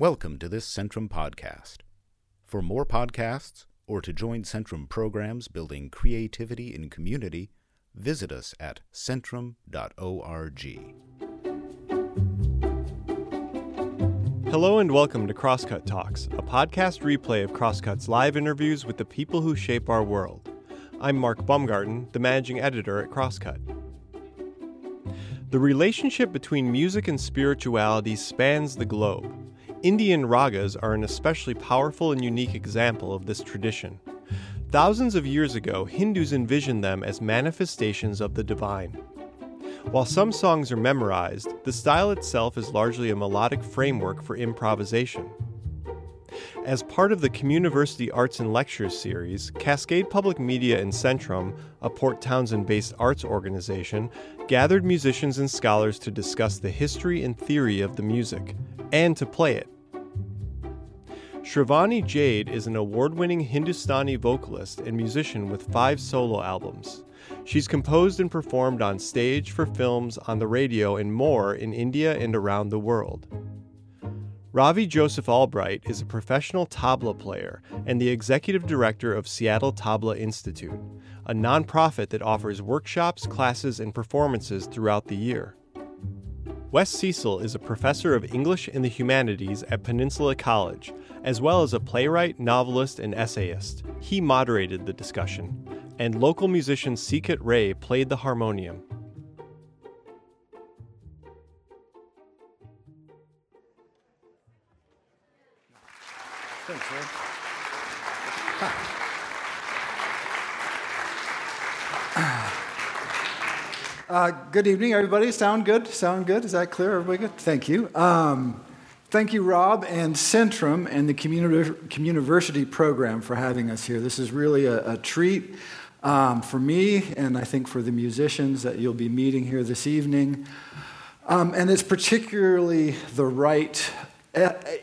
Welcome to this Centrum podcast. For more podcasts or to join Centrum programs building creativity in community, visit us at centrum.org. Hello and welcome to Crosscut Talks, a podcast replay of Crosscut's live interviews with the people who shape our world. I'm Mark Baumgarten, the managing editor at Crosscut. The relationship between music and spirituality spans the globe. Indian ragas are an especially powerful and unique example of this tradition. Thousands of years ago, Hindus envisioned them as manifestations of the divine. While some songs are memorized, the style itself is largely a melodic framework for improvisation. As part of the Communiversity Arts and Lectures series, Cascade Public Media and Centrum, a Port Townsend-based arts organization, gathered musicians and scholars to discuss the history and theory of the music, and to play it. Shrivani Jade is an award-winning Hindustani vocalist and musician with 5 solo albums. She's composed and performed on stage, for films, on the radio, and more in India and around the world. Ravi Joseph Albright is a professional tabla player and the executive director of Seattle Tabla Institute, a nonprofit that offers workshops, classes, and performances throughout the year. Wes Cecil is a professor of English and the humanities at Peninsula College, as well as a playwright, novelist, and essayist. He moderated the discussion, and local musician Siket Ray played the harmonium. Thanks, man. Good evening, everybody. Sound good? Is that clear? Everybody good? Thank you. Thank you, Rob and Centrum and the Communiversity program for having us here. This is really a treat for me, and I think for the musicians that you'll be meeting here this evening. And it's particularly the right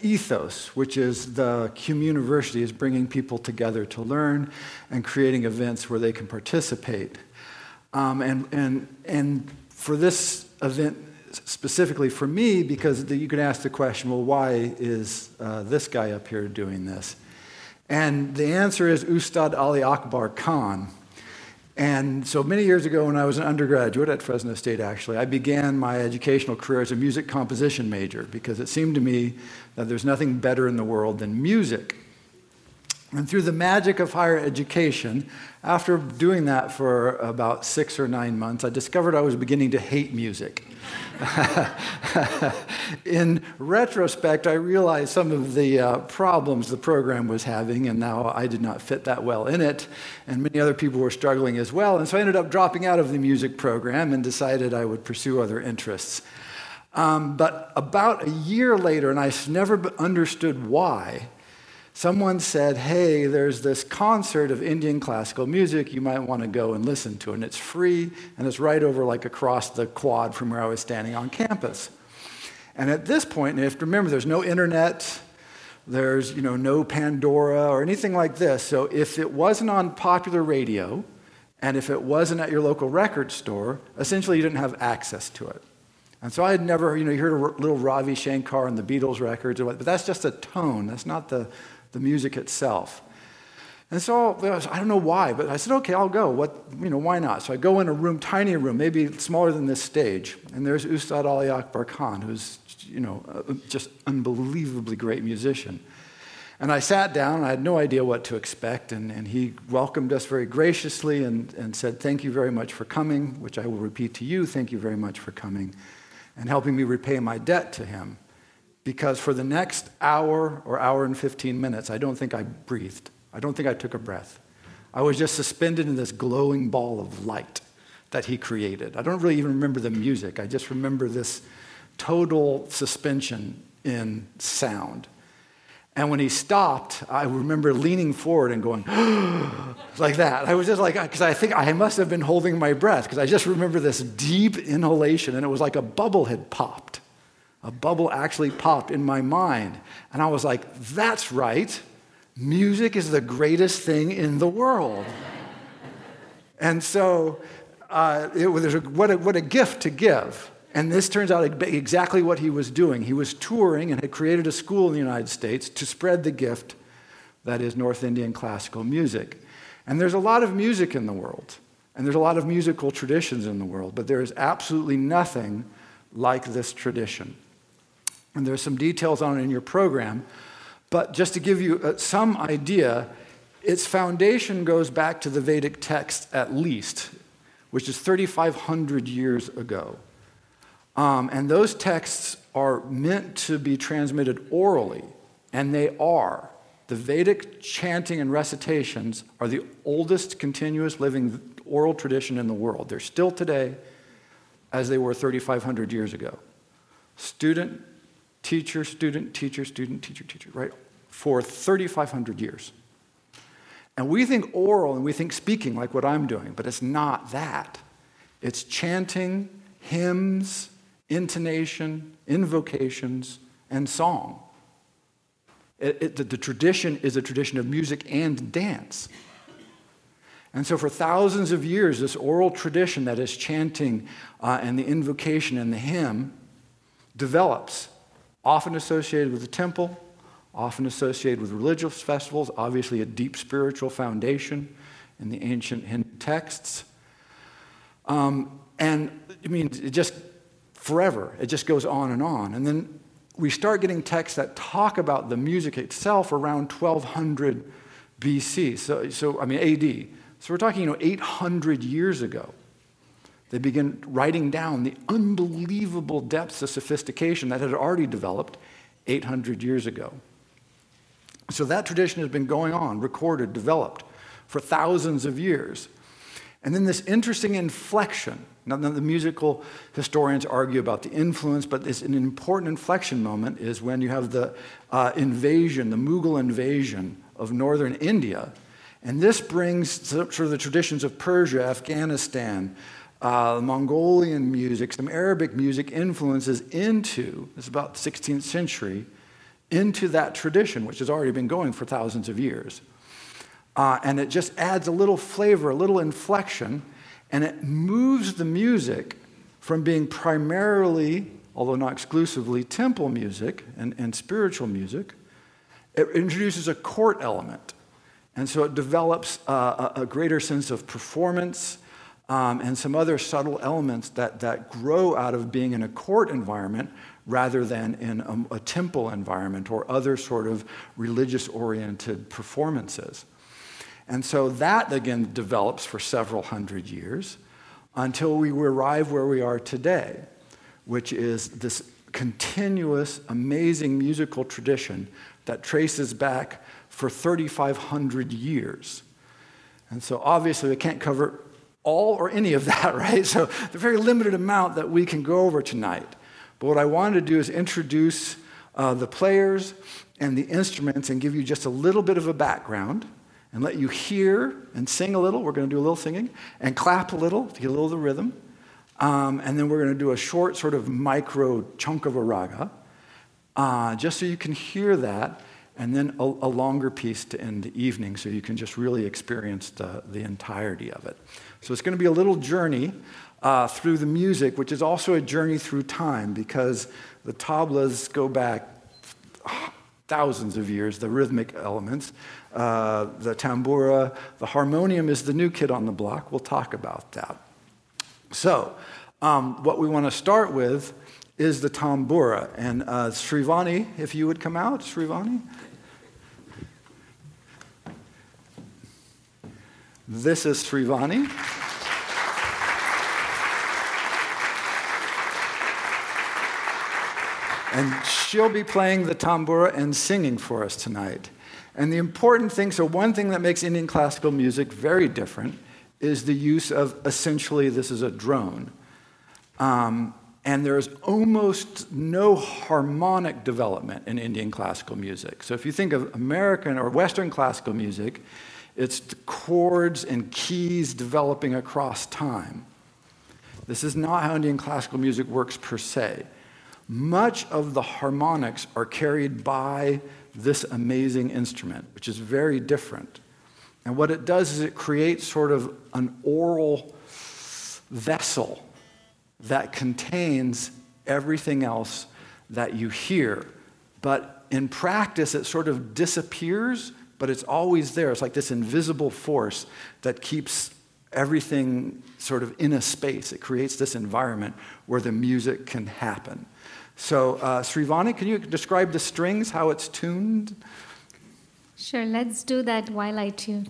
ethos, which is the Communiversity is bringing people together to learn and creating events where they can participate. And for this event specifically for me, because you can ask the question, well, why is this guy up here doing this? And the answer is Ustad Ali Akbar Khan. And so many years ago when I was an undergraduate at Fresno State, actually, I began my educational career as a music composition major because it seemed to me that there's nothing better in the world than music. And through the magic of higher education, after doing that for about 6 or 9 months, I discovered I was beginning to hate music. In retrospect, I realized some of the problems the program was having, and now I did not fit that well in it, and many other people were struggling as well. And so I ended up dropping out of the music program and decided I would pursue other interests. But about a year later, and I never understood why, someone said, hey, there's this concert of Indian classical music you might want to go and listen to, and it's free, and it's right over like across the quad from where I was standing on campus. And at this point, you have to remember, there's no internet, there's no Pandora or anything like this, so if it wasn't on popular radio, and if it wasn't at your local record store, essentially you didn't have access to it. And so I had never, you heard a little Ravi Shankar and the Beatles records, or what, but that's just a tone, that's not the music itself. And so I don't know why, but I said, okay, I'll go. Why not? So I go in a room, tiny room, maybe smaller than this stage, and there's Ustad Ali Akbar Khan, who's, just unbelievably great musician. And I sat down, and I had no idea what to expect, and he welcomed us very graciously and said, thank you very much for coming, which I will repeat to you, thank you very much for coming, and helping me repay my debt to him. Because for the next hour or hour and 15 minutes, I don't think I breathed. I don't think I took a breath. I was just suspended in this glowing ball of light that he created. I don't really even remember the music. I just remember this total suspension in sound. And when he stopped, I remember leaning forward and going, like that. I was just like, because I think I must have been holding my breath, because I just remember this deep inhalation, and it was like a bubble had popped. A bubble actually popped in my mind. And I was like, that's right. Music is the greatest thing in the world. And so what a gift to give. And this turns out exactly what he was doing. He was touring and had created a school in the United States to spread the gift that is North Indian classical music. And there's a lot of music in the world, and there's a lot of musical traditions in the world, but there is absolutely nothing like this tradition. And there's some details on it in your program, but just to give you some idea, its foundation goes back to the Vedic text at least, which is 3,500 years ago. And those texts are meant to be transmitted orally, and they are. The Vedic chanting and recitations are the oldest continuous living oral tradition in the world. They're still today as they were 3,500 years ago. Student, teacher, student, teacher, student, teacher, teacher, right? For 3,500 years. And we think oral and we think speaking like what I'm doing, but it's not that. It's chanting, hymns, intonation, invocations, and song. The tradition is a tradition of music and dance. And so for thousands of years, this oral tradition that is chanting and the invocation and the hymn develops, often associated with the temple, often associated with religious festivals, obviously a deep spiritual foundation in the ancient Hindu texts. It just forever. It just goes on and on. And then we start getting texts that talk about the music itself around 1200 BC, AD. So we're talking, 800 years ago. They begin writing down the unbelievable depths of sophistication that had already developed 800 years ago. So that tradition has been going on, recorded, developed for thousands of years. And then this interesting inflection. Now, the musical historians argue about the influence, but it's an important inflection moment is when you have the invasion, the Mughal invasion of northern India. And this brings sort of the traditions of Persia, Afghanistan, Mongolian music, some Arabic music influences into, this is about the 16th century, into that tradition, which has already been going for thousands of years. And it just adds a little flavor, a little inflection, and it moves the music from being primarily, although not exclusively, temple music and spiritual music. It introduces a court element, and so it develops a greater sense of performance and some other subtle elements that grow out of being in a court environment rather than in a temple environment or other sort of religious-oriented performances. And so that, again, develops for several hundred years until we arrive where we are today, which is this continuous, amazing musical tradition that traces back for 3,500 years. And so obviously we can't cover all or any of that, right? So the very limited amount that we can go over tonight. But what I wanted to do is introduce the players and the instruments and give you just a little bit of a background and let you hear and sing a little. We're going to do a little singing, and clap a little to get a little of the rhythm. And then we're going to do a short sort of micro chunk of a raga, just so you can hear that, and then a longer piece to end the evening so you can just really experience the entirety of it. So it's going to be a little journey through the music, which is also a journey through time because the tablas go back thousands of years, the rhythmic elements, the tanpura, the harmonium is the new kid on the block. We'll talk about that. So what we want to start with is the tanpura. And Shrivani, if you would come out, Shrivani. This is Shrivani. And she'll be playing the tambura and singing for us tonight. And the important thing, so one thing that makes Indian classical music very different is the use of, essentially, this is a drone. And there's almost no harmonic development in Indian classical music. So if you think of American or Western classical music, it's the chords and keys developing across time. This is not how Indian classical music works per se. Much of the harmonics are carried by this amazing instrument, which is very different. And what it does is it creates sort of an oral vessel that contains everything else that you hear. But in practice, it sort of disappears, but it's always there. It's like this invisible force that keeps everything sort of in a space. It creates this environment where the music can happen. So, Shrivani, can you describe the strings, how it's tuned? Sure, let's do that while I tune.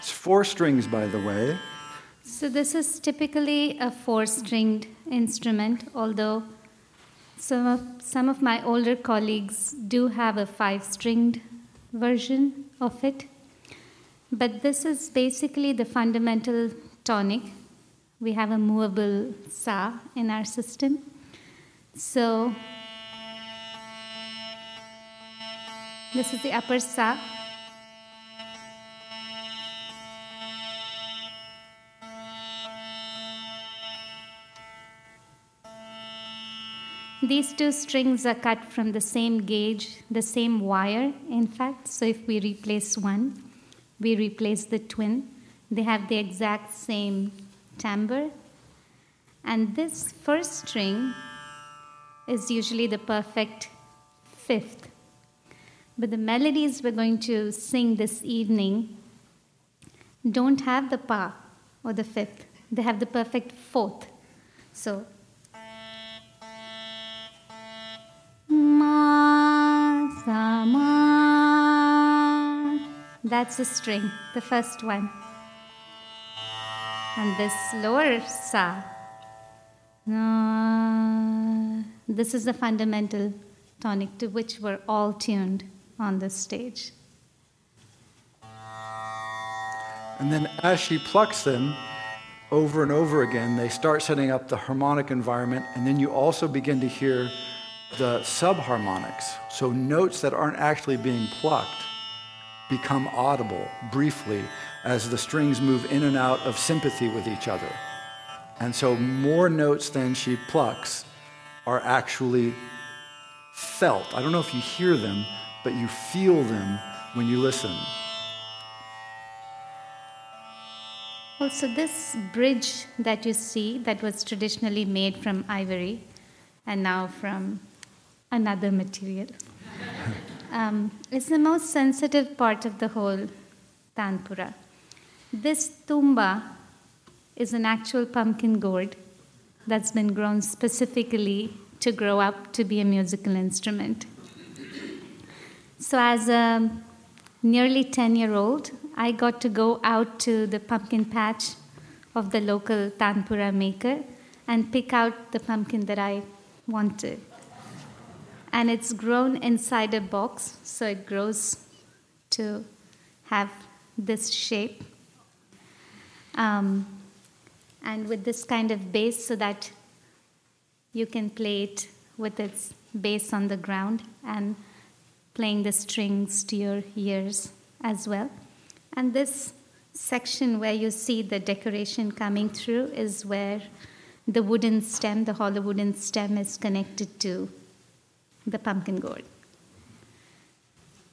It's four strings, by the way. So this is typically a four-stringed instrument, although some of my older colleagues do have a five-stringed version of it. But this is basically the fundamental tonic. We have a movable sa in our system. So this is the upper sa. These two strings are cut from the same gauge, the same wire, in fact. So if we replace one, we replace the twin. They have the exact same timbre. And this first string is usually the perfect fifth. But the melodies we're going to sing this evening don't have the pa or the fifth. They have the perfect fourth. So ma, sa, ma. That's the string, the first one. And this lower sa. This is the fundamental tonic to which we're all tuned on this stage. And then as she plucks them, over and over again, they start setting up the harmonic environment, and then you also begin to hear the subharmonics. So notes that aren't actually being plucked become audible briefly as the strings move in and out of sympathy with each other. And so more notes than she plucks are actually felt. I don't know if you hear them, but you feel them when you listen. Well, so this bridge that you see that was traditionally made from ivory and now from another material, is the most sensitive part of the whole tanpura. This tumba is an actual pumpkin gourd that's been grown specifically to grow up to be a musical instrument. So as a nearly 10-year-old, I got to go out to the pumpkin patch of the local tanpura maker and pick out the pumpkin that I wanted. And it's grown inside a box, so it grows to have this shape. And with this kind of bass so that you can play it with its bass on the ground and playing the strings to your ears as well. And this section where you see the decoration coming through is where the wooden stem, the hollow wooden stem, is connected to the pumpkin gourd.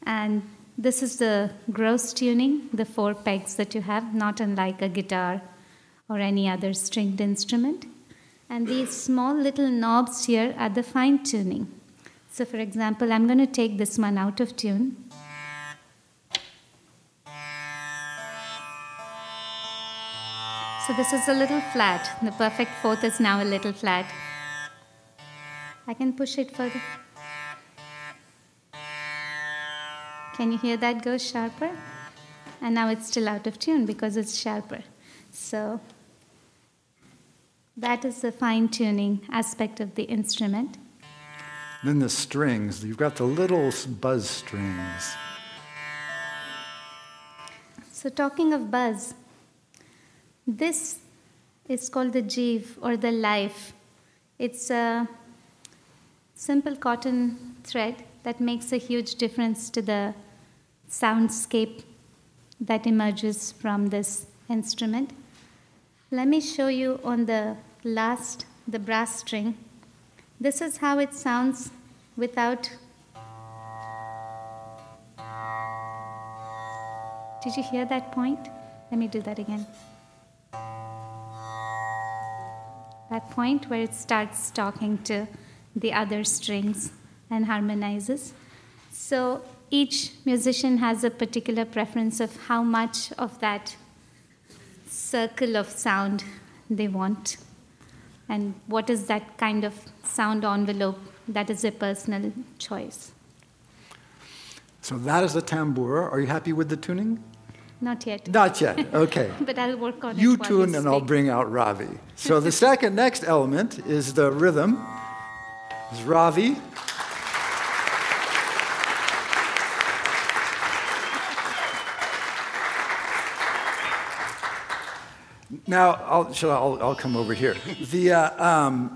And this is the gross tuning, the four pegs that you have, not unlike a guitar or any other stringed instrument. And these small little knobs here are the fine tuning. So for example, I'm going to take this one out of tune. So this is a little flat. The perfect fourth is now a little flat. I can push it further. Can you hear that go sharper? And now it's still out of tune because it's sharper. So that is the fine-tuning aspect of the instrument. Then the strings. You've got the little buzz strings. So talking of buzz, this is called the jeev or the life. It's a simple cotton thread that makes a huge difference to the soundscape that emerges from this instrument. Let me show you on the last, the brass string. This is how it sounds without Did you hear that point? Let me do that again. That point where it starts talking to the other strings and harmonizes. So each musician has a particular preference of how much of that circle of sound they want, and what is that kind of sound envelope that is a personal choice. So that is the tanpura. Are you happy with the tuning? Not yet. Not yet, okay. But I'll work on it. You tune and I'll bring out Ravi. So the next element is the rhythm. It's Ravi. Now, I'll come over here. The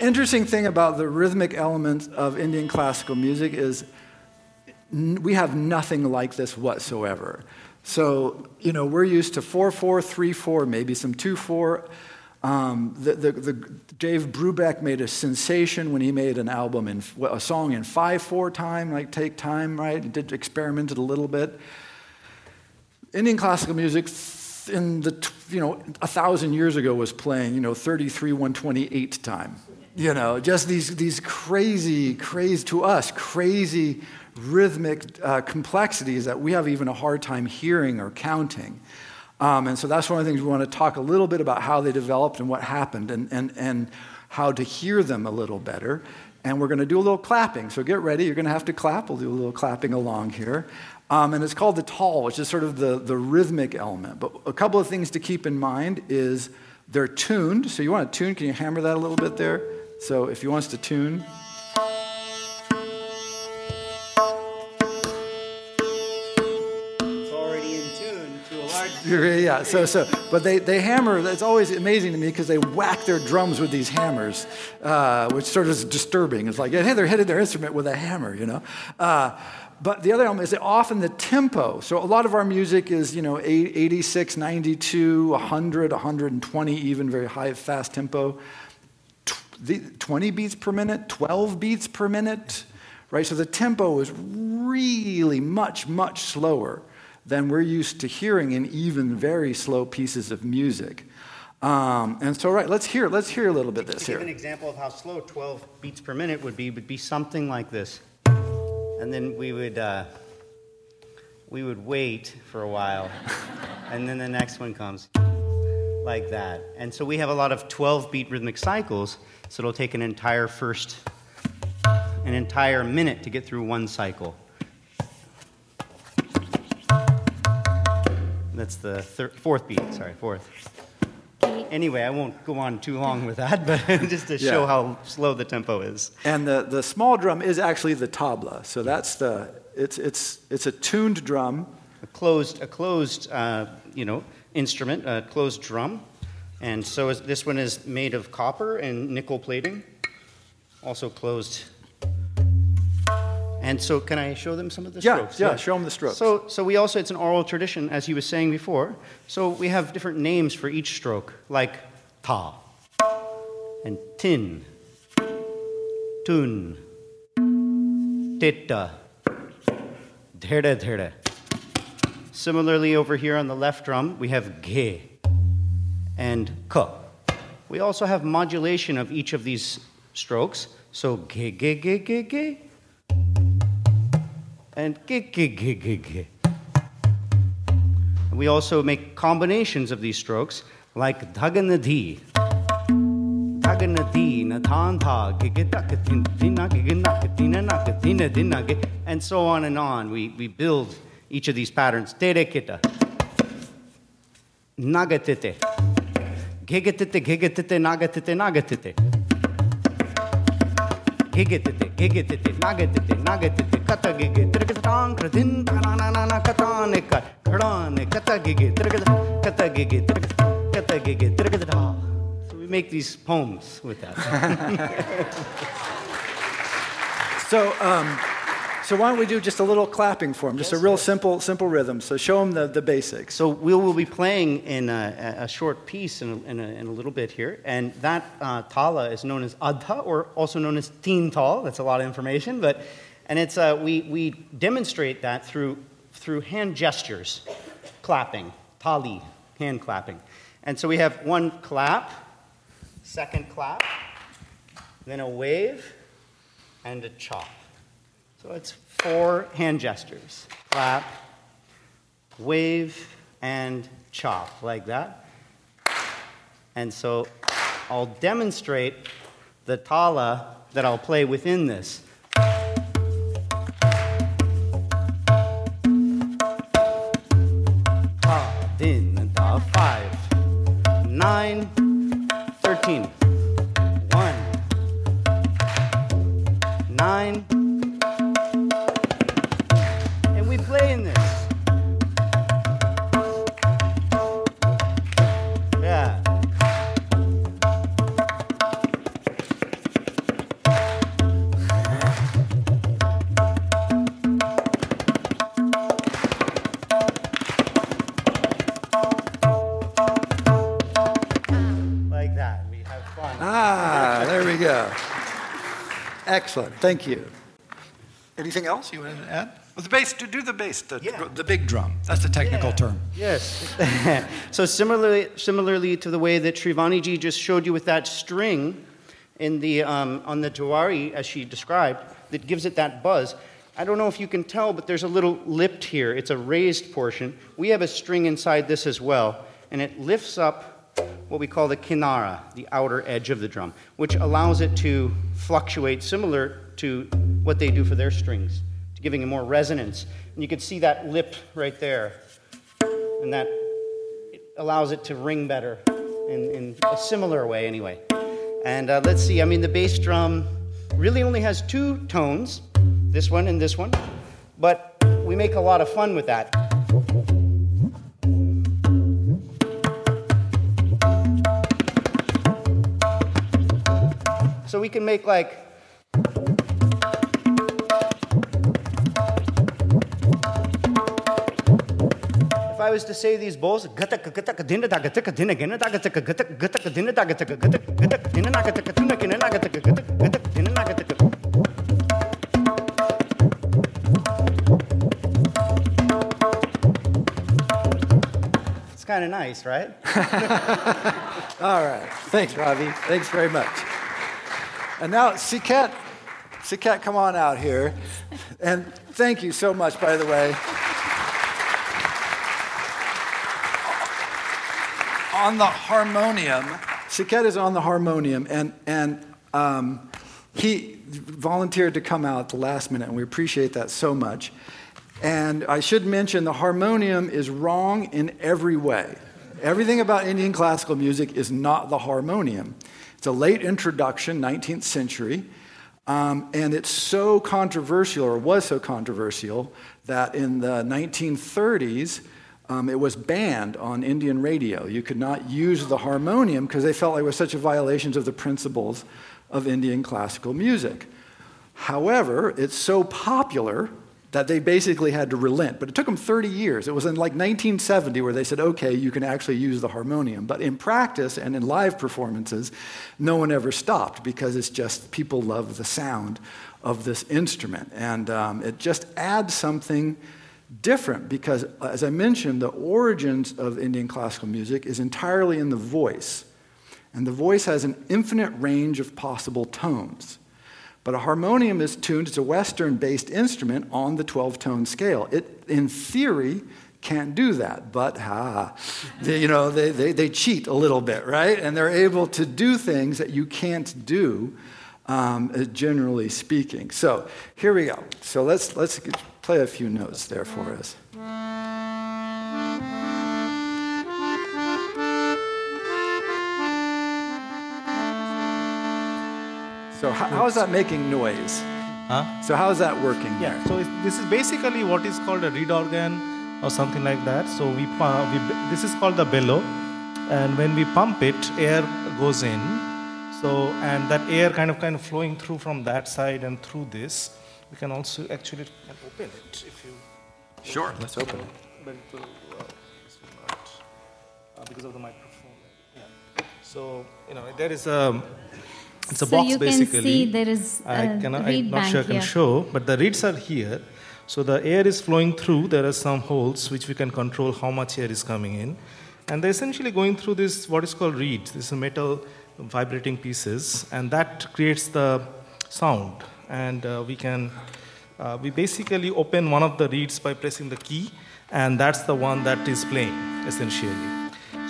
interesting thing about the rhythmic element of Indian classical music is we have nothing like this whatsoever. So, you know, we're used to 4/4, 3/4, maybe some 2/4. Dave Brubeck made a sensation when he made an album in a song in 5/4 time, like Take Time, right? He experimented a little bit. Indian classical music, in the 1,000 years ago, was playing 33/128 time, just these crazy to us crazy rhythmic complexities that we have even a hard time hearing or counting, and so that's one of the things we want to talk a little bit about, how they developed and what happened, and how to hear them a little better. And we're going to do a little clapping, so get ready. You're going to have to clap. We'll do a little clapping along here. And it's called the taal, which is sort of the rhythmic element. But a couple of things to keep in mind is they're tuned. So you want to tune. Can you hammer that a little bit there? So if you want us to tune. It's already in tune to a large degree. Yeah, but they hammer. It's always amazing to me because they whack their drums with these hammers, which sort of is disturbing. It's like, hey, they're hitting their instrument with a hammer, But the other element is often the tempo. So a lot of our music is, 86, 92, 100, 120 even, very high, fast tempo. 20 beats per minute, 12 beats per minute, right? So the tempo is really much slower than we're used to hearing in even very slow pieces of music. And so, right, let's hear a little bit of this here. To give an example of how slow 12 beats per minute would be something like this. And then we would wait for a while, and then the next one comes, like that. And so we have a lot of 12-beat rhythmic cycles, so it'll take an entire minute to get through one cycle. That's the fourth beat. Anyway, I won't go on too long with that, but just to show how slow the tempo is. And the small drum is actually the tabla, so that's it's a tuned drum, a closed instrument, a closed drum, and so this one is made of copper and nickel plating, also closed. And so, can I show them some of the strokes? Yeah, show them the strokes. So we also, it's an oral tradition, as he was saying before. So we have different names for each stroke, like ta, and tin, tun, teta, dhera dhera. Similarly, over here on the left drum, we have ge and ka. We also have modulation of each of these strokes. So ge, ge, ge, ge, ge. And gig. We also make combinations of these strokes, like dhaganadhi, dhaganadhi, natantha, gigitakatina, gigitakatina, nakatina, dinage, and so on and on. We build each of these patterns. Terekita, nagatite, gigatite, gigatite, nagatite, nagatite. Gigatite, gigatite, nagatite, nagatite, katagigit, trikatan, kratin, tananana, katanika, karane, katagigit, trikatan, katagigit, katagigit, trikatan. So we make these poems with that. So why don't we do just a little clapping for him, just a real simple rhythm. So show him the basics. So we will be playing in a short piece in a little bit here, and that tala is known as adha, or also known as teentaal. That's a lot of information, but it's we demonstrate that through through hand gestures, clapping, tali, hand clapping. And so we have one clap, second clap, then a wave, and a chop. So it's four hand gestures. Clap, wave, and chop, like that. And so I'll demonstrate the tala that I'll play within this. Pa, din, da, 5, 9, 13. 1, 9. And we play in this. Yeah. Like that. We have fun. Ah, there we go. Excellent. Thank you. Anything else you want to add? Well, the bass, do the bass, the big drum. That's the technical term. Yes. So similarly to the way that Shrivani Ji just showed you with that string in the on the jawari, as she described, that gives it that buzz. I don't know if you can tell, but there's a little lift here. It's a raised portion. We have a string inside this as well, and it lifts up what we call the kinara, the outer edge of the drum, which allows it to fluctuate similar to what they do for their strings, to giving it more resonance. And you can see that lip right there, and that it allows it to ring better in a similar way anyway. And let's see, I mean, the bass drum really only has two tones, this one and this one, but we make a lot of fun with that. So we can make like if I was to say these bowls, it's kind of nice, right? All right. Thanks, Ravi. Thanks very much. And now, Siket, come on out here. And thank you so much, by the way. On the harmonium, Siket is on the harmonium, and he volunteered to come out at the last minute, and we appreciate that so much. And I should mention, the harmonium is wrong in every way. Everything about Indian classical music is not the harmonium. It's a late introduction, 19th century, and it's so controversial, or was so controversial, that in the 1930s, it was banned on Indian radio. You could not use the harmonium because they felt like it was such a violation of the principles of Indian classical music. However, it's so popular that they basically had to relent, but it took them 30 years. It was in like 1970 where they said, okay, you can actually use the harmonium. But in practice and in live performances, no one ever stopped because it's just people love the sound of this instrument. And it just adds something different because, as I mentioned, the origins of Indian classical music is entirely in the voice. And the voice has an infinite range of possible tones. But a harmonium is tuned, it's a Western-based instrument on the 12-tone scale. It, in theory, can't do that, but they cheat a little bit, right? And they're able to do things that you can't do, generally speaking. So here we go. So let's play a few notes there for us. So how is that making noise? Huh? So how is that working? Yeah. So this is basically what is called a reed organ or something like that. So we this is called the bellow, and when we pump it, air goes in. So and that air kind of flowing through from that side and through this. We can also actually open it if you. Sure. Let's open it. But it will not because of the microphone. Yeah. So there is a. It's a box, basically. So you can see there is a reed bank here. I'm not sure I can show, but the reeds are here. So the air is flowing through. There are some holes which we can control how much air is coming in. And they're essentially going through this, what is called reed. This is metal vibrating pieces, and that creates the sound. And we basically open one of the reeds by pressing the key, and that's the one that is playing, essentially.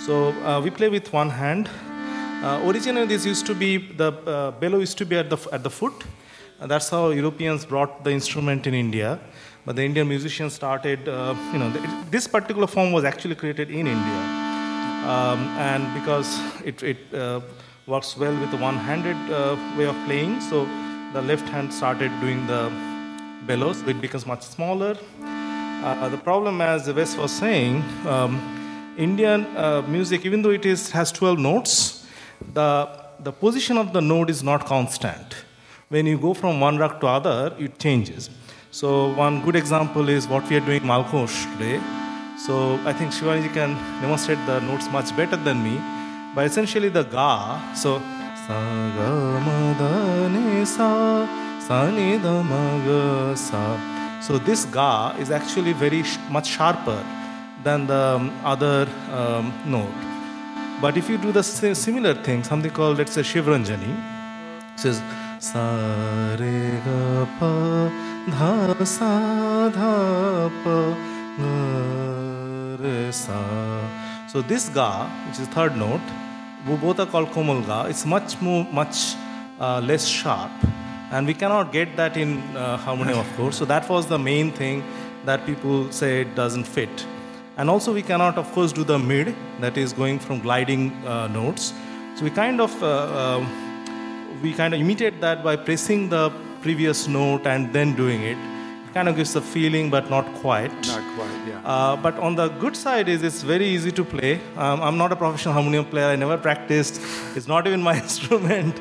So we play with one hand. Originally, this used to be, the bellow used to be at the foot. That's how Europeans brought the instrument in India. But the Indian musicians started, this particular form was actually created in India. And because it works well with the one-handed way of playing, so the left hand started doing the bellows. It becomes much smaller. The problem, as Wes was saying, Indian music, even though has 12 notes, the position of the note is not constant. When you go from one raga to other, it changes. So one good example is what we are doing Malkosh today. So I think Shivanji can demonstrate the notes much better than me. But essentially the ga, so sa ga ma da ni sa, sa ni da ma ga sa. So this ga is actually very much sharper than the other note. But if you do the similar thing, something called, let's say, Shivranjani, it says sa re ga pa dha sa dha pa ga re sa. So this ga, which is third note, both are called komal ga. It's much less sharp, and we cannot get that in harmonium, of course. So that was the main thing that people say it doesn't fit. And also we cannot, of course, do the mid, that is going from gliding notes. So we kind of imitate that by pressing the previous note and then doing it. It kind of gives a feeling, but not quite. Not quite, yeah. But on the good side is it's very easy to play. I'm not a professional harmonium player. I never practiced. It's not even my instrument.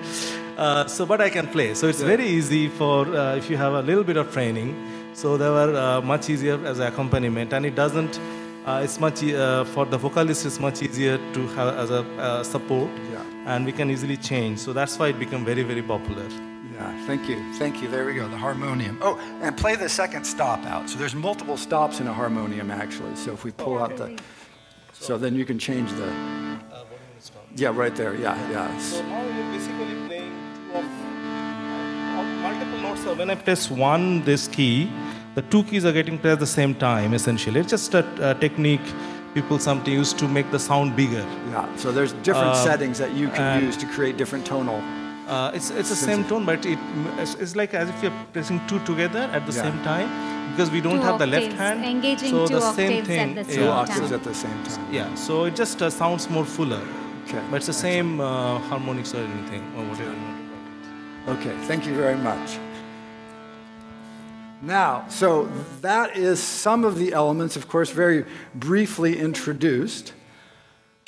But I can play. So it's very easy for if you have a little bit of training. So they were much easier as an accompaniment, and it doesn't. It's much for the vocalist. It's much easier to have as a support, and we can easily change. So that's why it became very, very popular. Yeah, thank you. There we go. The harmonium. Oh, and play the second stop out. So there's multiple stops in a harmonium actually. So if we pull out the, so then you can change the. Yeah, right there. Yeah. So now you're basically playing two of multiple notes. So when I press this key. The two keys are getting played at the same time, essentially. It's just a technique people sometimes use to make the sound bigger. Yeah, so there's different settings that you can use to create different tonal... it's the same tone, but it's like as if you're pressing two together at the same time, because we don't have the left hand. Engaging so the same thing. Two octaves at the same time. Yeah, so it just sounds more fuller. Okay. But it's the same harmonics or anything, or whatever you want to call it. Okay, thank you very much. Now, so that is some of the elements, of course, very briefly introduced,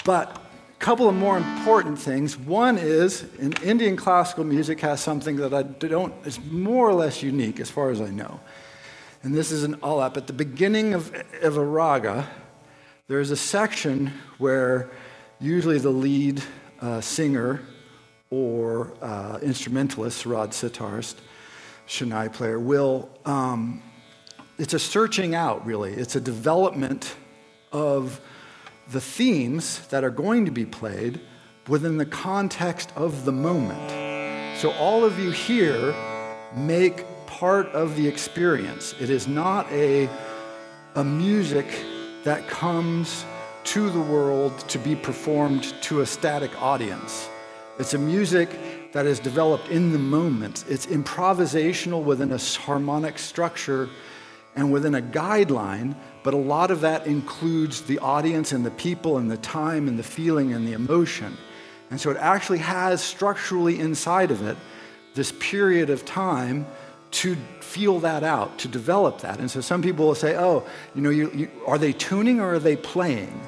but a couple of more important things. One is, in Indian classical music has something that is more or less unique as far as I know, and this is an alap. At the beginning of a raga, there is a section where usually the lead singer or instrumentalist, sarod, sitarist, Shanai player will, it's a searching out, really. It's a development of the themes that are going to be played within the context of the moment. So all of you here make part of the experience. It is not a music that comes to the world to be performed to a static audience. It's a music that is developed in the moment. It's improvisational within a harmonic structure and within a guideline, but a lot of that includes the audience and the people and the time and the feeling and the emotion. And so it actually has structurally inside of it this period of time to feel that out, to develop that. And so some people will say, are they tuning or are they playing?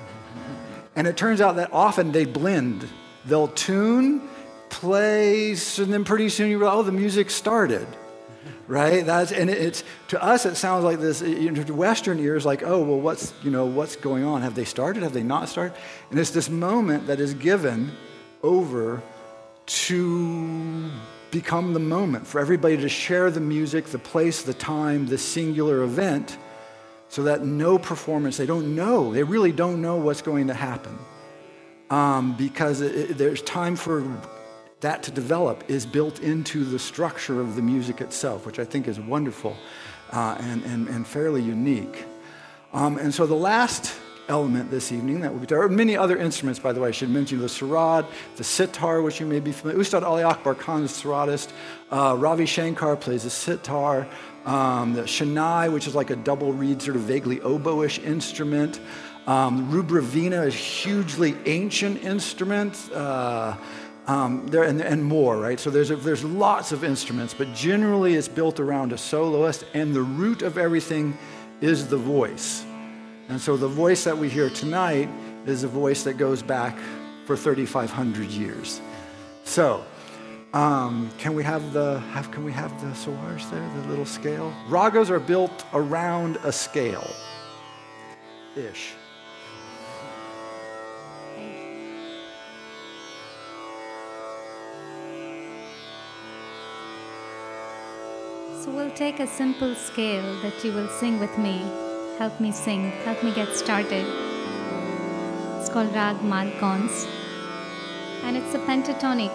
And it turns out that often they blend. They'll tune, plays, and then pretty soon you realize, the music started, right? To us it sounds like this. To Western ears, like, what's going on? Have they started? Have they not started? And it's this moment that is given over to become the moment, for everybody to share the music, the place, the time, the singular event, so that no performance, they really don't know what's going to happen. Because there's time for that to develop is built into the structure of the music itself, which I think is wonderful and fairly unique. And so the last element this evening that will be, there are many other instruments, by the way. I should mention the sarod, the sitar, which you may be familiar with. Ustad Ali Akbar Khan is a sarodist. Ravi Shankar plays the sitar. The shanai, which is like a double reed, sort of vaguely oboe-ish instrument. Rubravina is a hugely ancient instrument. There and more, right? So there's lots of instruments, but generally it's built around a soloist, and the root of everything is the voice. And so the voice that we hear tonight is a voice that goes back for 3,500 years. So can we have the sawars there, the little scale? Ragas are built around a scale-ish. So we'll take a simple scale that you will sing with me. Help me sing, help me get started. It's called rag margons, and it's a pentatonic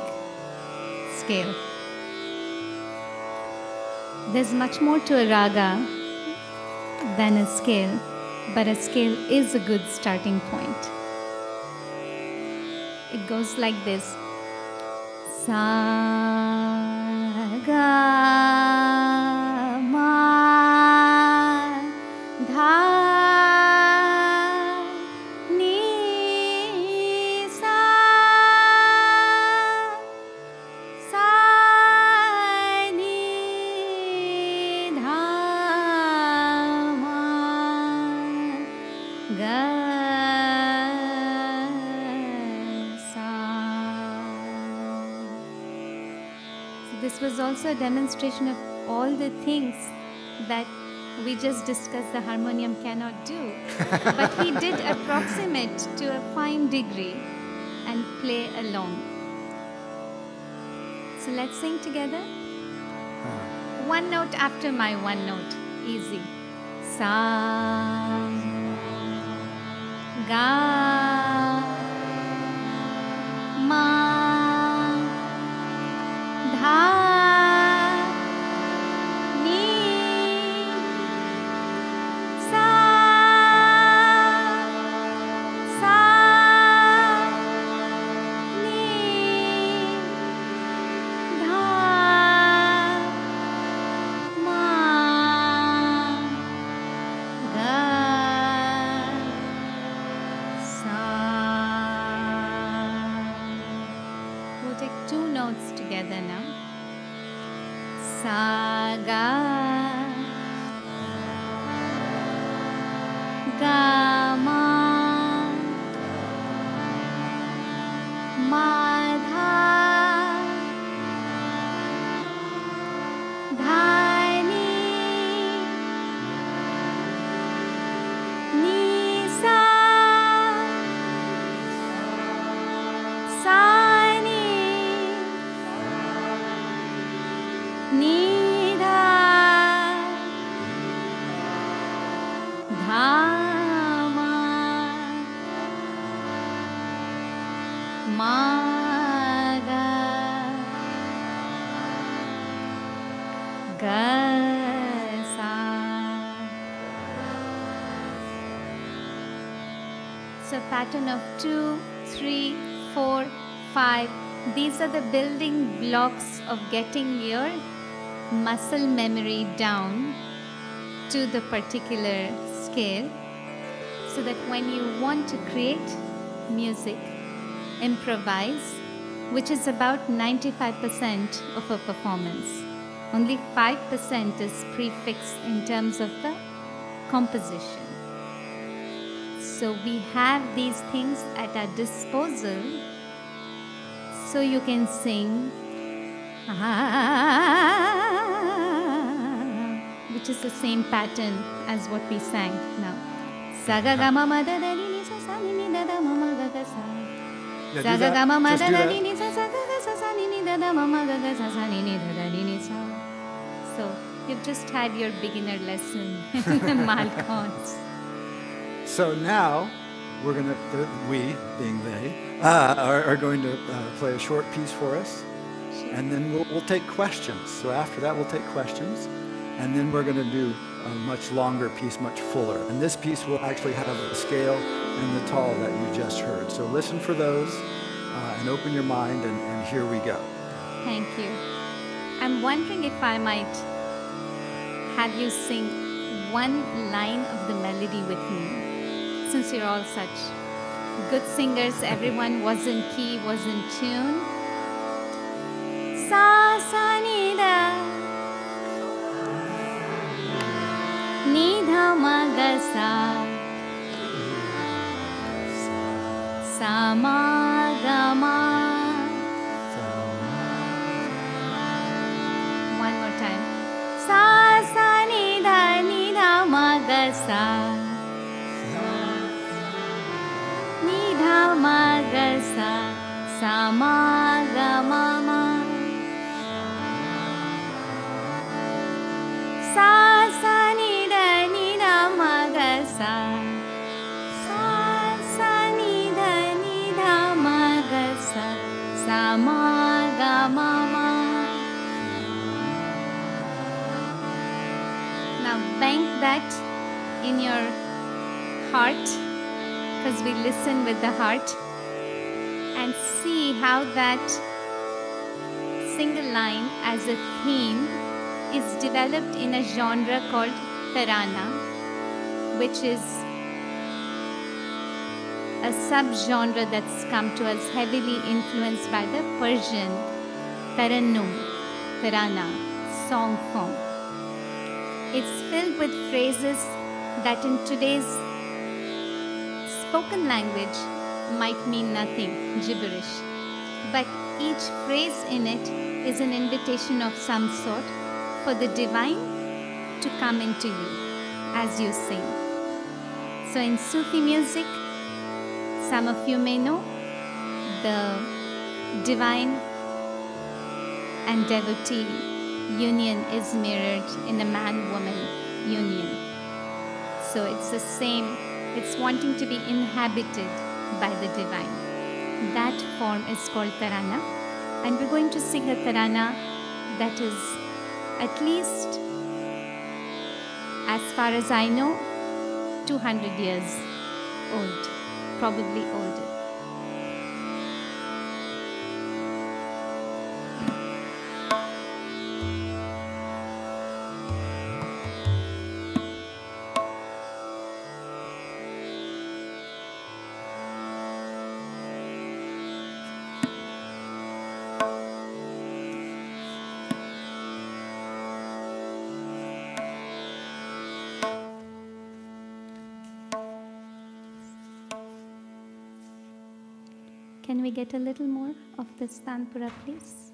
scale. There's much more to a raga than a scale, but a scale is a good starting point. It goes like this. Sa, ga, also a demonstration of all the things that we just discussed the harmonium cannot do. But he did approximate to a fine degree and play along. So let's sing together. One note after my one note. Easy. Sa, ga, ma, dha, pattern of 2, 3, 4, 5. These are the building blocks of getting your muscle memory down to the particular scale, so that when you want to create music, improvise, which is about 95% of a performance. Only 5% is prefixed in terms of the composition. So we have these things at our disposal, so you can sing, which is the same pattern as what we sang now. Yeah, do that. Just do that. So you've just had your beginner lesson in Malkons. So now we're going to, we being they, are going to play a short piece for us. Sure. And then we'll take questions. So after that, we'll take questions. And then we're going to do a much longer piece, much fuller. And this piece will actually have the scale and the tal that you just heard. So listen for those and open your mind, and here we go. Thank you. I'm wondering if I might have you sing one line of the melody with me, since you're all such good singers. Everyone was in key, was in tune. Sa, sa, ni, da. Ni dha ma ga sa, sa ma ga ma. One more time. Sa sa ni dha ma ga sa, ni dha ma ga sa, sa ma ga ma ma. Sa sa ni da ma ga sa, sa sa ni da ma ga sa, sa ma ga ma ma. Now bank that in your heart, because we listen with the heart, and see how that single line as a theme is developed in a genre called tarana, which is a sub-genre that's come to us heavily influenced by the Persian tarannum, tarana, song form. It's filled with phrases that in today's spoken language might mean nothing, gibberish. But each phrase in it is an invitation of some sort for the divine to come into you as you sing. So in Sufi music, some of you may know, the divine and devotee union is mirrored in the man-woman union. So it's the same, it's wanting to be inhabited by the divine. That form is called tarana, and we're going to sing a tarana that is, at least, as far as I know, 200 years old, probably older. Can we get a little more of this tanpura, please?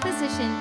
composition.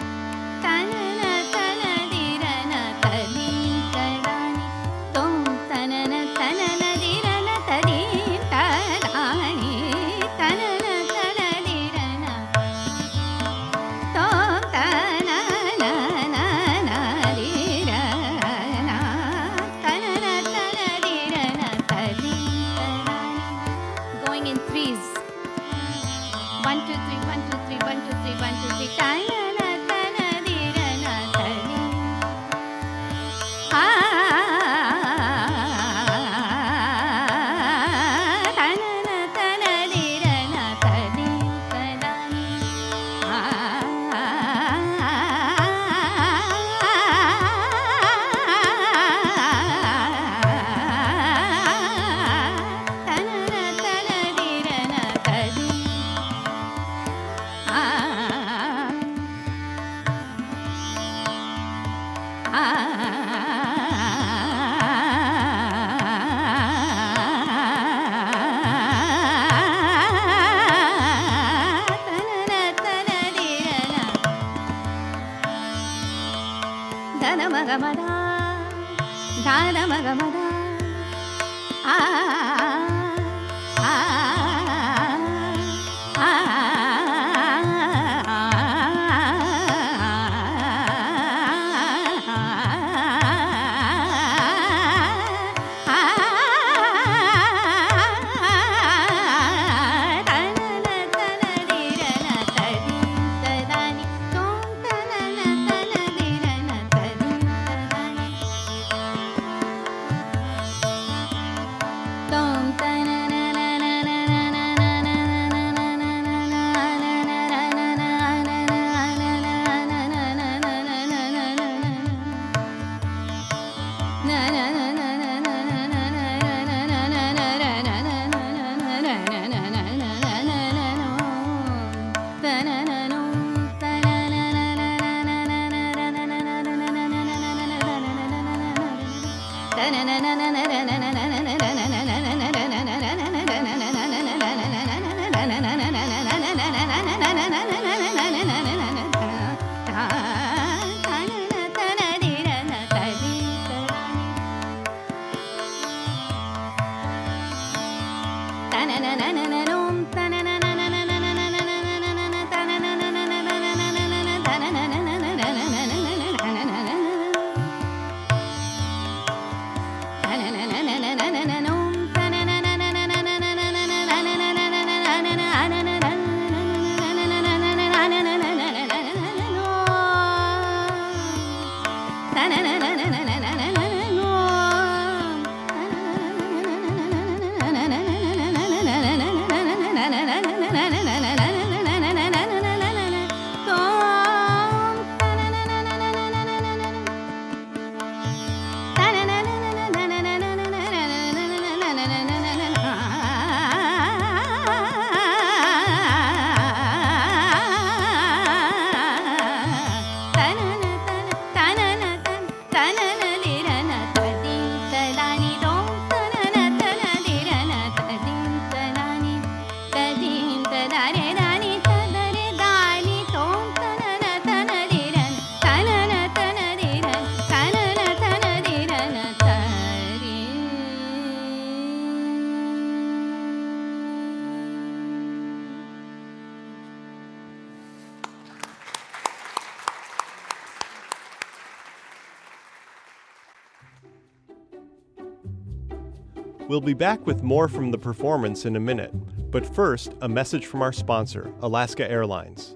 We'll be back with more from the performance in a minute, but first, a message from our sponsor, Alaska Airlines.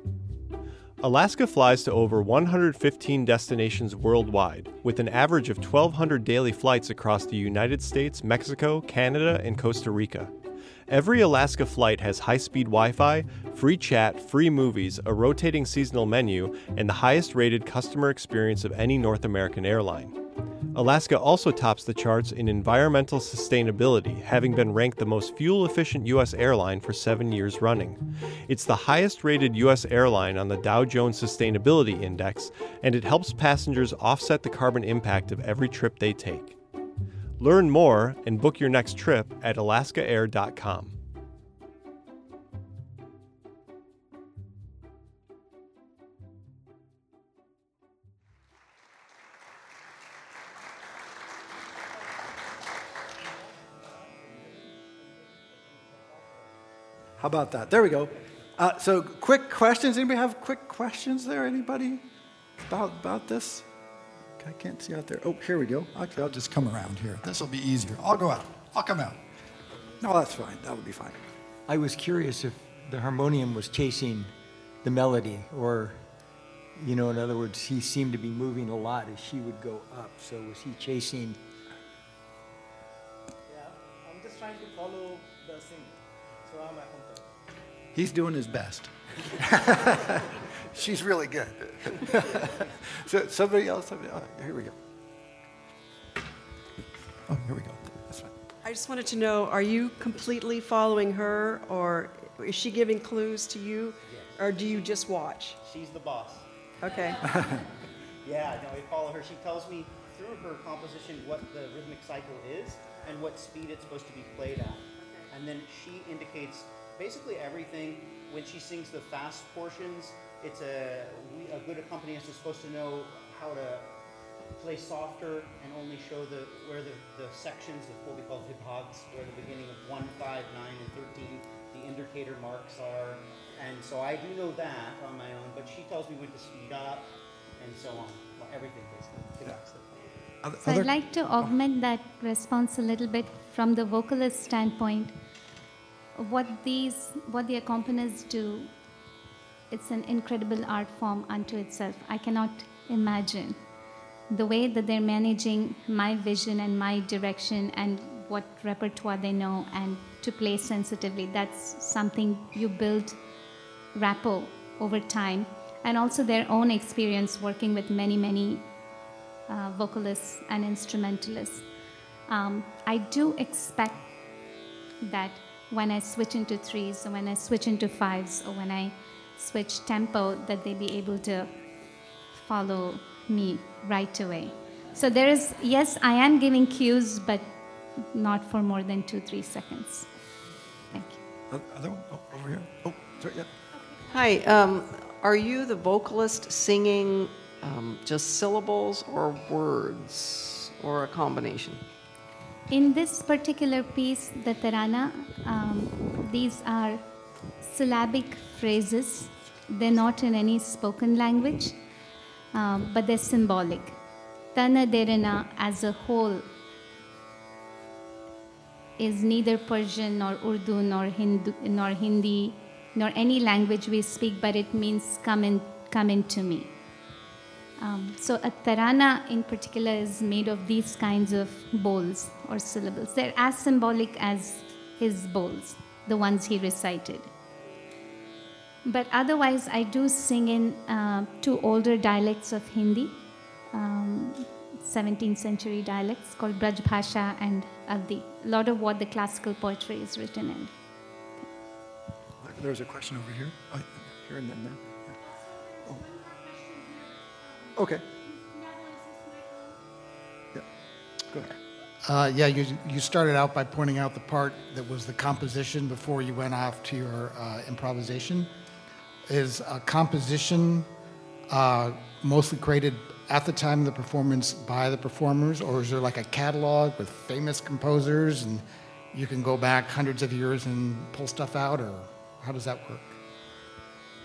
Alaska flies to over 115 destinations worldwide, with an average of 1,200 daily flights across the United States, Mexico, Canada, and Costa Rica. Every Alaska flight has high-speed Wi-Fi, free chat, free movies, a rotating seasonal menu, and the highest-rated customer experience of any North American airline. Alaska also tops the charts in environmental sustainability, having been ranked the most fuel-efficient U.S. airline for 7 years running. It's the highest-rated U.S. airline on the Dow Jones Sustainability Index, and it helps passengers offset the carbon impact of every trip they take. Learn more and book your next trip at alaskaair.com. How about that? There we go. So quick questions. Anybody have quick questions there? Anybody about this? I can't see out there. Oh, here we go. Actually, I'll just come around here. This will be easier. I'll go out. I'll come out. No, that's fine. That would be fine. I was curious if the harmonium was chasing the melody, or, you know, in other words, he seemed to be moving a lot as she would go up. So was he chasing? Yeah, I'm just trying to follow the singer. So I'm accompanied. He's doing his best. She's really good. So somebody else, here we go. Oh, here we go. That's fine. I just wanted to know, are you completely following her, or is she giving clues to you, or do you just watch? She's the boss. Okay. Yeah, no, I follow her. She tells me through her composition what the rhythmic cycle is and what speed it's supposed to be played at. And then she indicates basically everything. When she sings the fast portions, it's a good accompanist is supposed to know how to play softer and only show where the sections of what we call vibhags, where the beginning of 1, 5, 9, and 13, the indicator marks are. And so I do know that on my own, but she tells me when to speed up and so on. Well, everything basically. So I'd like to augment that response a little bit from the vocalist standpoint. What the accompanists do, it's an incredible art form unto itself. I cannot imagine the way that they're managing my vision and my direction and what repertoire they know and to play sensitively. That's something you build rapport over time, and also their own experience working with many vocalists and instrumentalists. I do expect that when I switch into threes, or when I switch into fives, or when I switch tempo, that they be able to follow me right away. So there is, yes, I am giving cues, but not for more than 2-3 seconds. Thank you. Other one? Oh, over here. Oh, sorry, yeah. Hi, are you the vocalist singing just syllables or words, or a combination? In this particular piece, the tarana, these are syllabic phrases. They're not in any spoken language, but they're symbolic. Tana derana as a whole is neither Persian nor Urdu nor Hindi nor any language we speak, but it means come in to me. So a tarana in particular is made of these kinds of bowls or syllables. They're as symbolic as his bowls, the ones he recited. But otherwise, I do sing in two older dialects of Hindi, 17th century dialects called Braj Bhasha and Avdi. A lot of what the classical poetry is written in. There's a question over here. Oh, here and then there. Okay. Yeah. Go ahead. You started out by pointing out the part that was the composition before you went off to your improvisation. Is a composition mostly created at the time of the performance by the performers, or is there like a catalog with famous composers and you can go back hundreds of years and pull stuff out, or how does that work?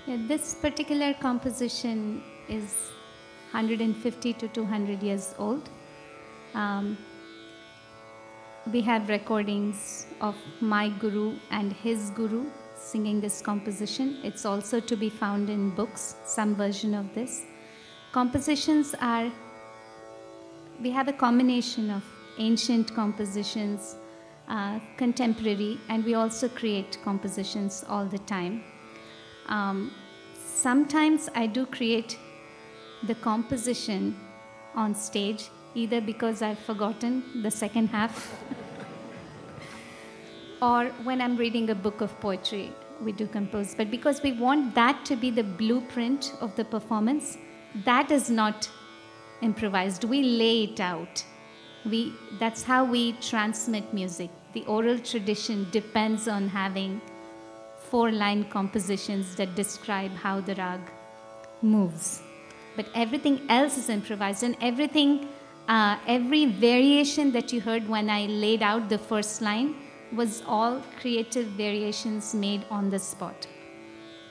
Yeah, this particular composition is 150 to 200 years old. We have recordings of my guru and his guru singing this composition. It's also to be found in books, some version of this. We have a combination of ancient compositions, contemporary, and we also create compositions all the time. Sometimes I do create the composition on stage, either because I've forgotten the second half or when I'm reading a book of poetry, we do compose. But because we want that to be the blueprint of the performance, that is not improvised. We lay it out. That's how we transmit music. The oral tradition depends on having 4-line compositions that describe how the rag moves. But everything else is improvised, and every variation that you heard when I laid out the first line was all creative variations made on the spot.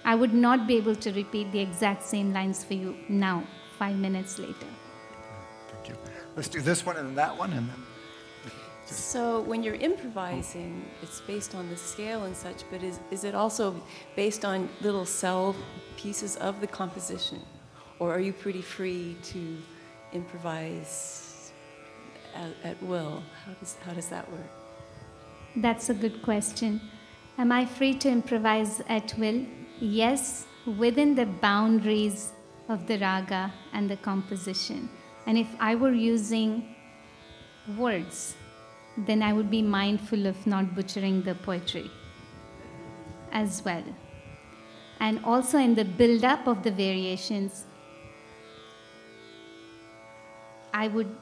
I would not be able to repeat the exact same lines for you now, 5 minutes later. Thank you. Let's do this one and then that one. And then. So when you're improvising, it's based on the scale and such, but is it also based on little cell pieces of the composition? Or are you pretty free to improvise at will? How does that work? That's a good question. Am I free to improvise at will? Yes, within the boundaries of the raga and the composition. And if I were using words, then I would be mindful of not butchering the poetry as well. And also in the build-up of the variations, I would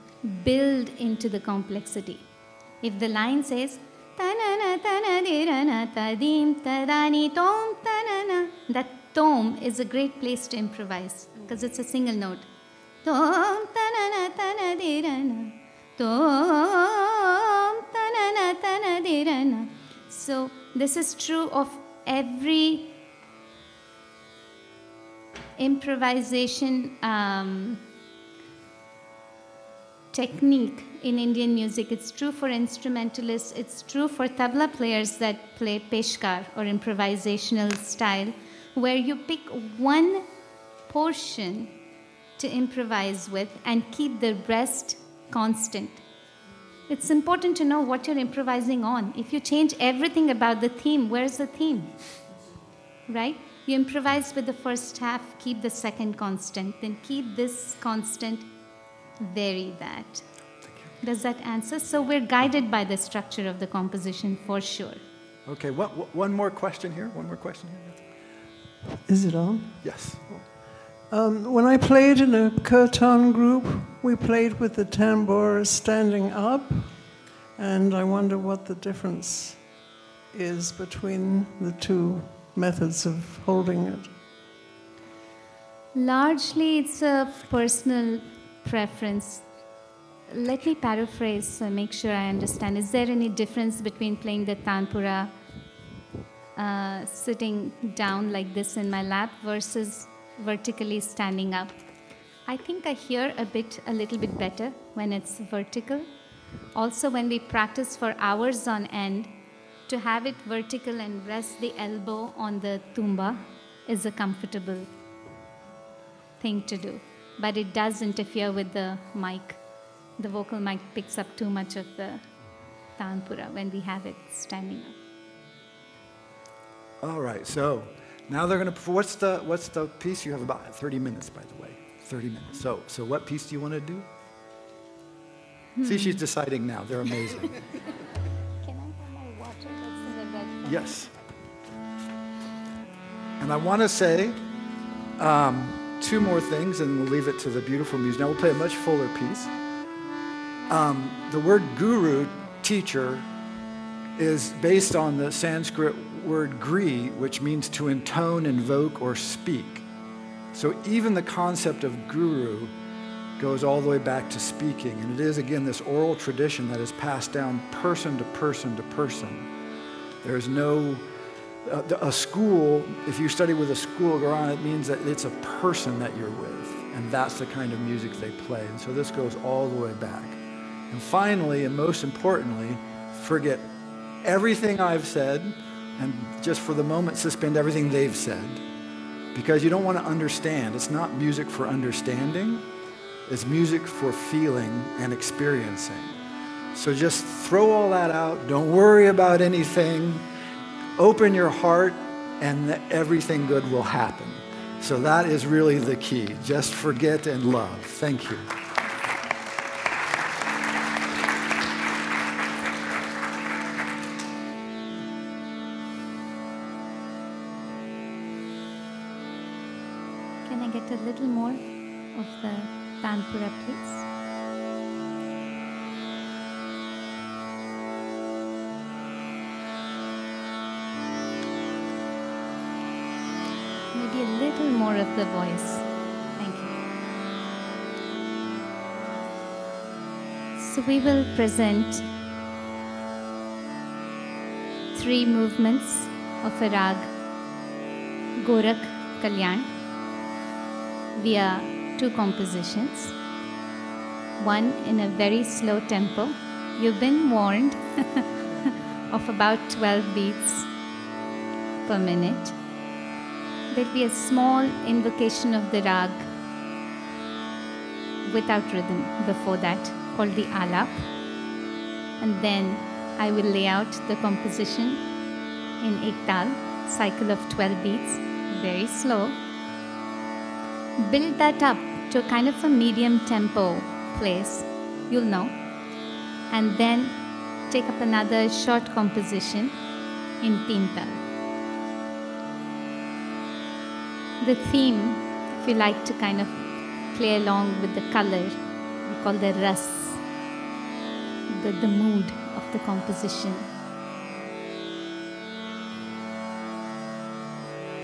build into the complexity. If the line says, that tom is a great place to improvise because it's a single note. So this is true of every improvisation technique in Indian music. It's true for instrumentalists, it's true for tabla players that play peshkar or improvisational style, where you pick one portion to improvise with and keep the rest constant. It's important to know what you're improvising on. If you change everything about the theme, where's the theme? Right? You improvise with the first half, keep the second constant, then keep this constant, vary that. Does that answer? So we're guided by the structure of the composition for sure. Okay, one more question here. Is it on? Yes. When I played in a kirtan group, we played with the tambur standing up, and I wonder what the difference is between the two methods of holding it. Largely, it's a personal preference. Let me paraphrase so make sure I understand. Is there any difference between playing the tanpura sitting down like this in my lap versus vertically standing up? I think I hear a little bit better when it's vertical. Also, when we practice for hours on end, to have it vertical and rest the elbow on the tumba is a comfortable thing to do. But it does interfere with the mic. The vocal mic picks up too much of the tanpura when we have it standing up. All right, so now they're going to, what's the piece? You have about 30 minutes, by the way, 30 minutes. So what piece do you want to do? See, she's deciding now. They're amazing. Can I have my water that's in the red cup? Yes. And I want to say two more things, and we'll leave it to the beautiful music. Now we'll play a much fuller piece. The word guru, teacher, is based on the Sanskrit word gri, which means to intone, invoke, or speak. So even the concept of guru goes all the way back to speaking, and it is, again, this oral tradition that is passed down person to person to person. There is no... a school, if you study with a school guru, it means that it's a person that you're with, and that's the kind of music they play. And so this goes all the way back. And finally, and most importantly, forget everything I've said, and just for the moment, suspend everything they've said, because you don't want to understand. It's not music for understanding. It's music for feeling and experiencing. So just throw all that out. Don't worry about anything. Open your heart, and everything good will happen. So that is really the key. Just forget and love. Thank you. Can I get a little more of the tanpura, please? A little more of the voice. Thank you. So we will present three movements of a rag, Gorakh Kalyan, via two compositions, one in a very slow tempo. You've been warned of about 12 beats per minute. There'll be a small invocation of the rag without rhythm before that, called the alap. And then I will lay out the composition in teentaal, cycle of 12 beats, very slow. Build that up to a kind of a medium tempo place, you'll know. And then take up another short composition in teentaal. The theme, if you like to kind of play along with the color, we call the ras, the mood of the composition.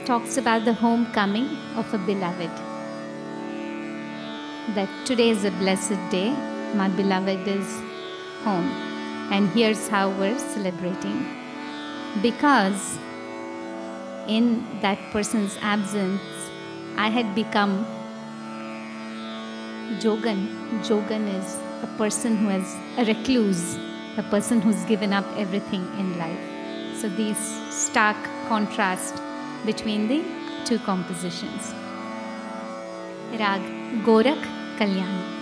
Talks about the homecoming of a beloved. That today is a blessed day, my beloved is home. And here's how we're celebrating. Because in that person's absence, I had become Jogan. Jogan is a person who is a recluse, a person who's given up everything in life. So these stark contrast between the two compositions. Rag Gorakh Kalyan.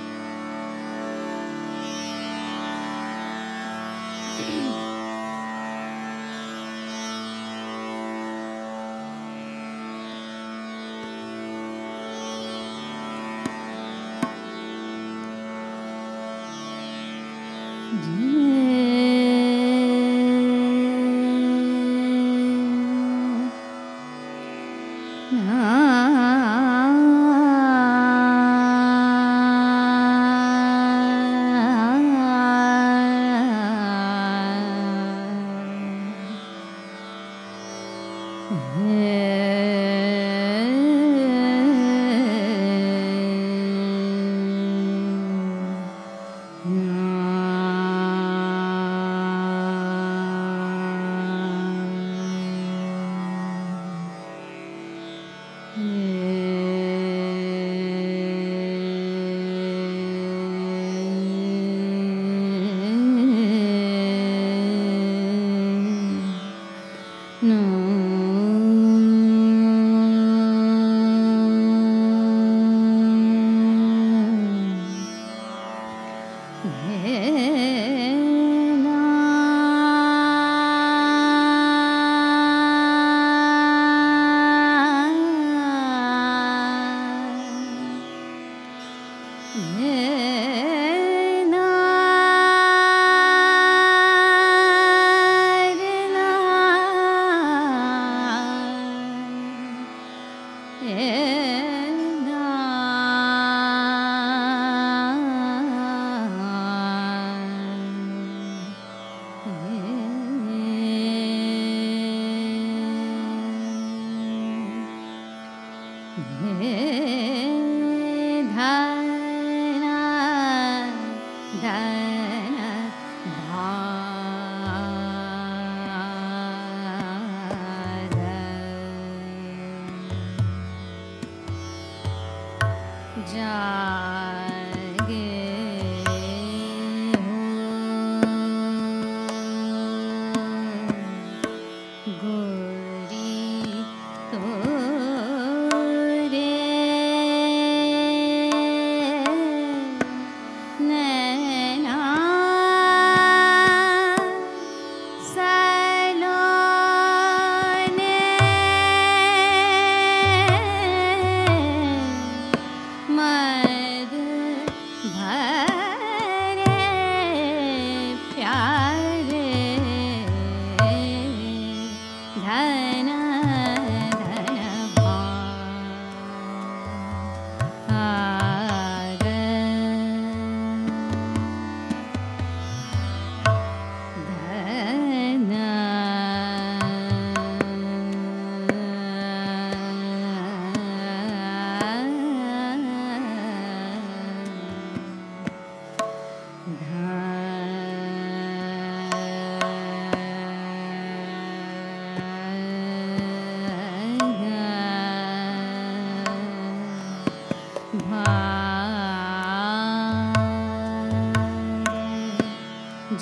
भाए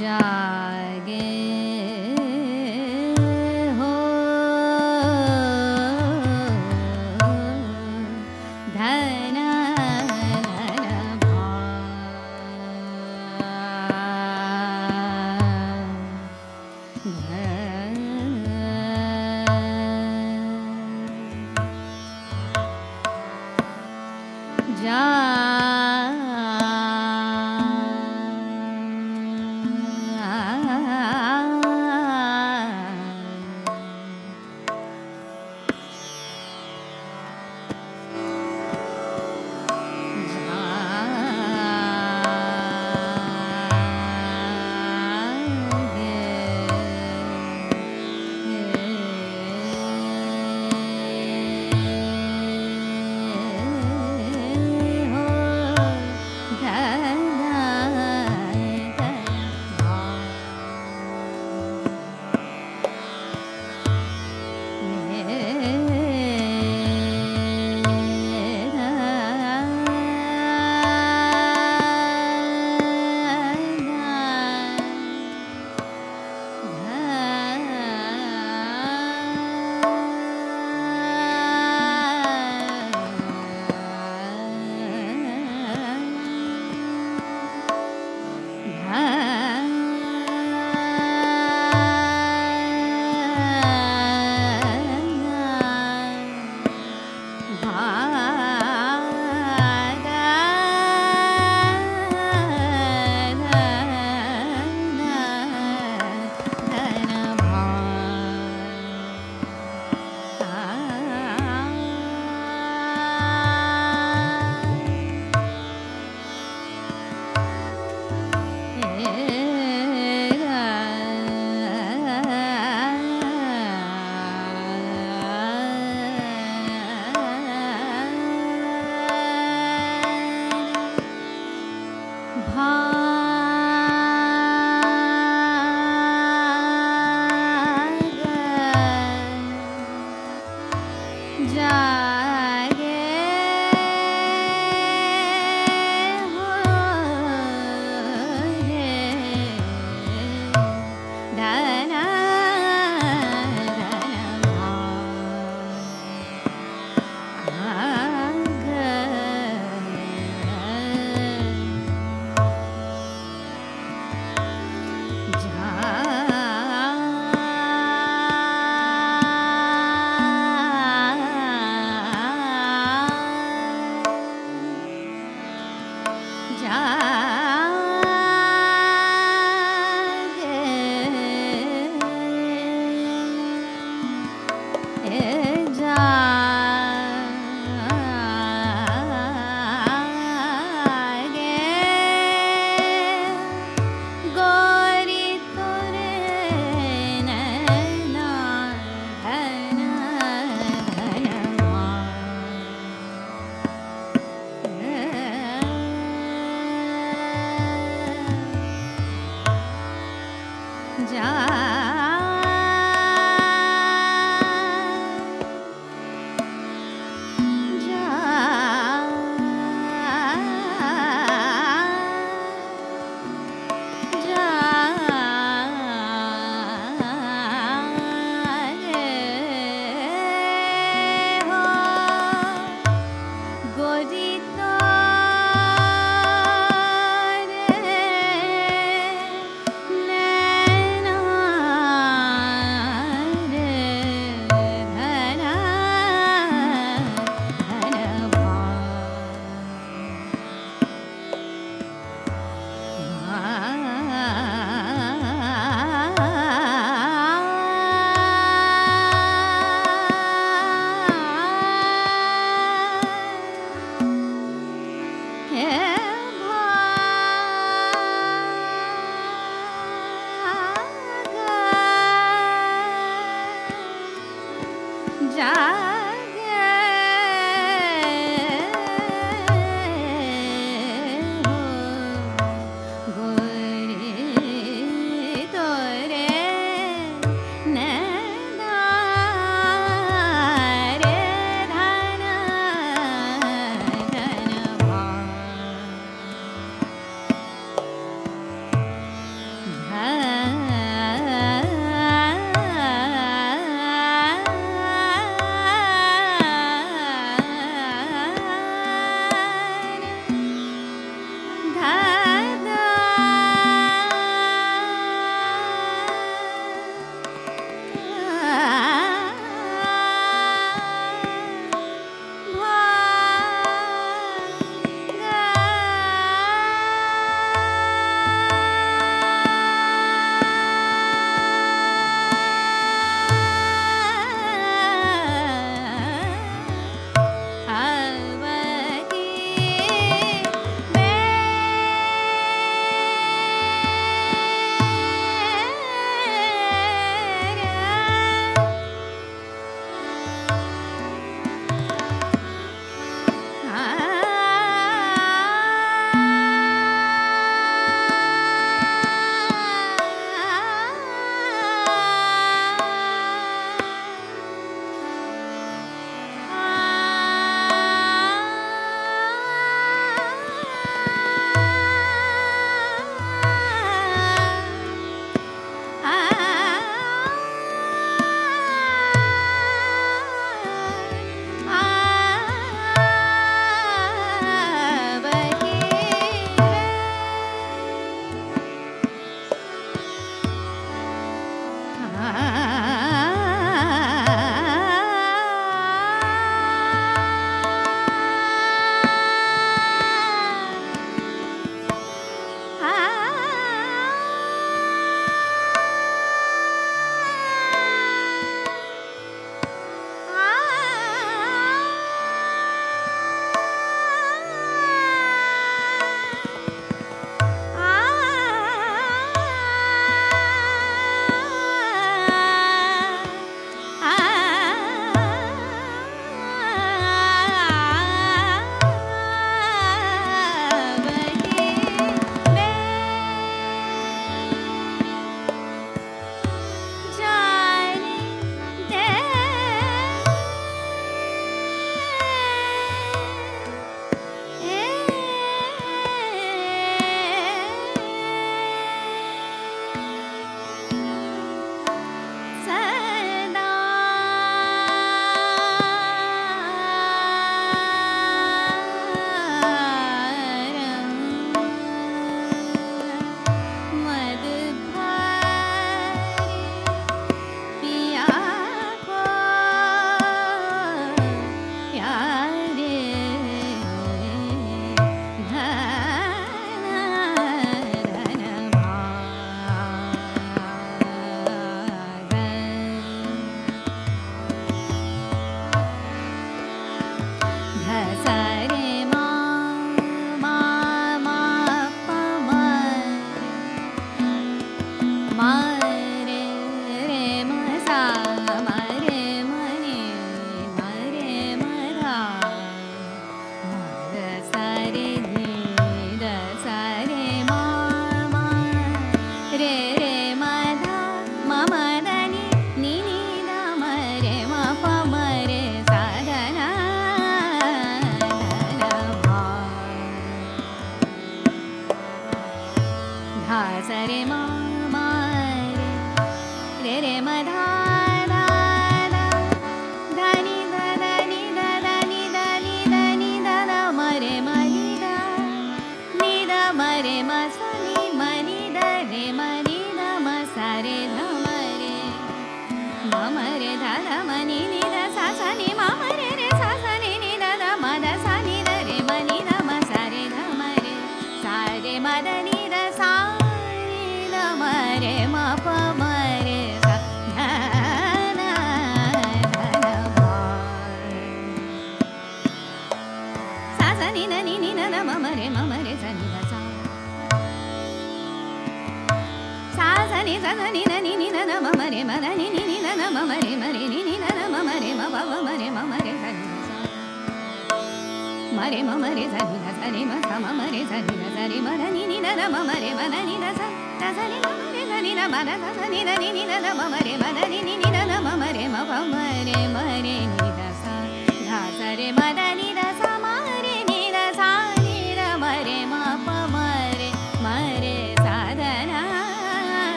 जागे हो धन भाए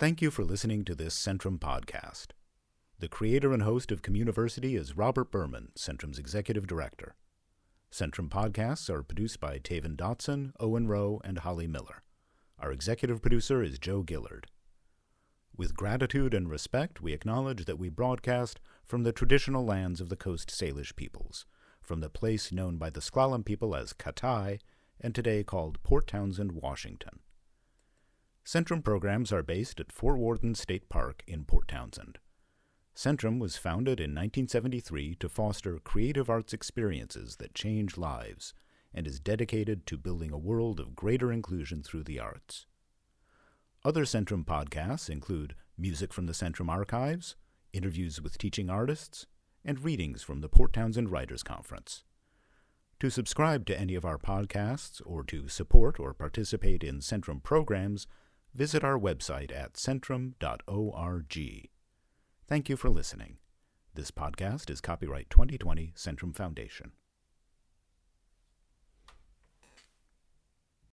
Thank you for listening to this Centrum podcast. The creator and host of Communiversity is Robert Berman, Centrum's executive director. Centrum podcasts are produced by Taven Dotson, Owen Rowe, and Holly Miller. Our executive producer is Joe Gillard. With gratitude and respect, we acknowledge that we broadcast from the traditional lands of the Coast Salish peoples, from the place known by the Sklallam people as Katai, and today called Port Townsend, Washington. Centrum programs are based at Fort Worth State Park in Port Townsend. Centrum was founded in 1973 to foster creative arts experiences that change lives and is dedicated to building a world of greater inclusion through the arts. Other Centrum podcasts include music from the Centrum archives, interviews with teaching artists, and readings from the Port Townsend Writers' Conference. To subscribe to any of our podcasts or to support or participate in Centrum programs, visit our website at centrum.org. Thank you for listening. This podcast is copyright 2020 Centrum Foundation.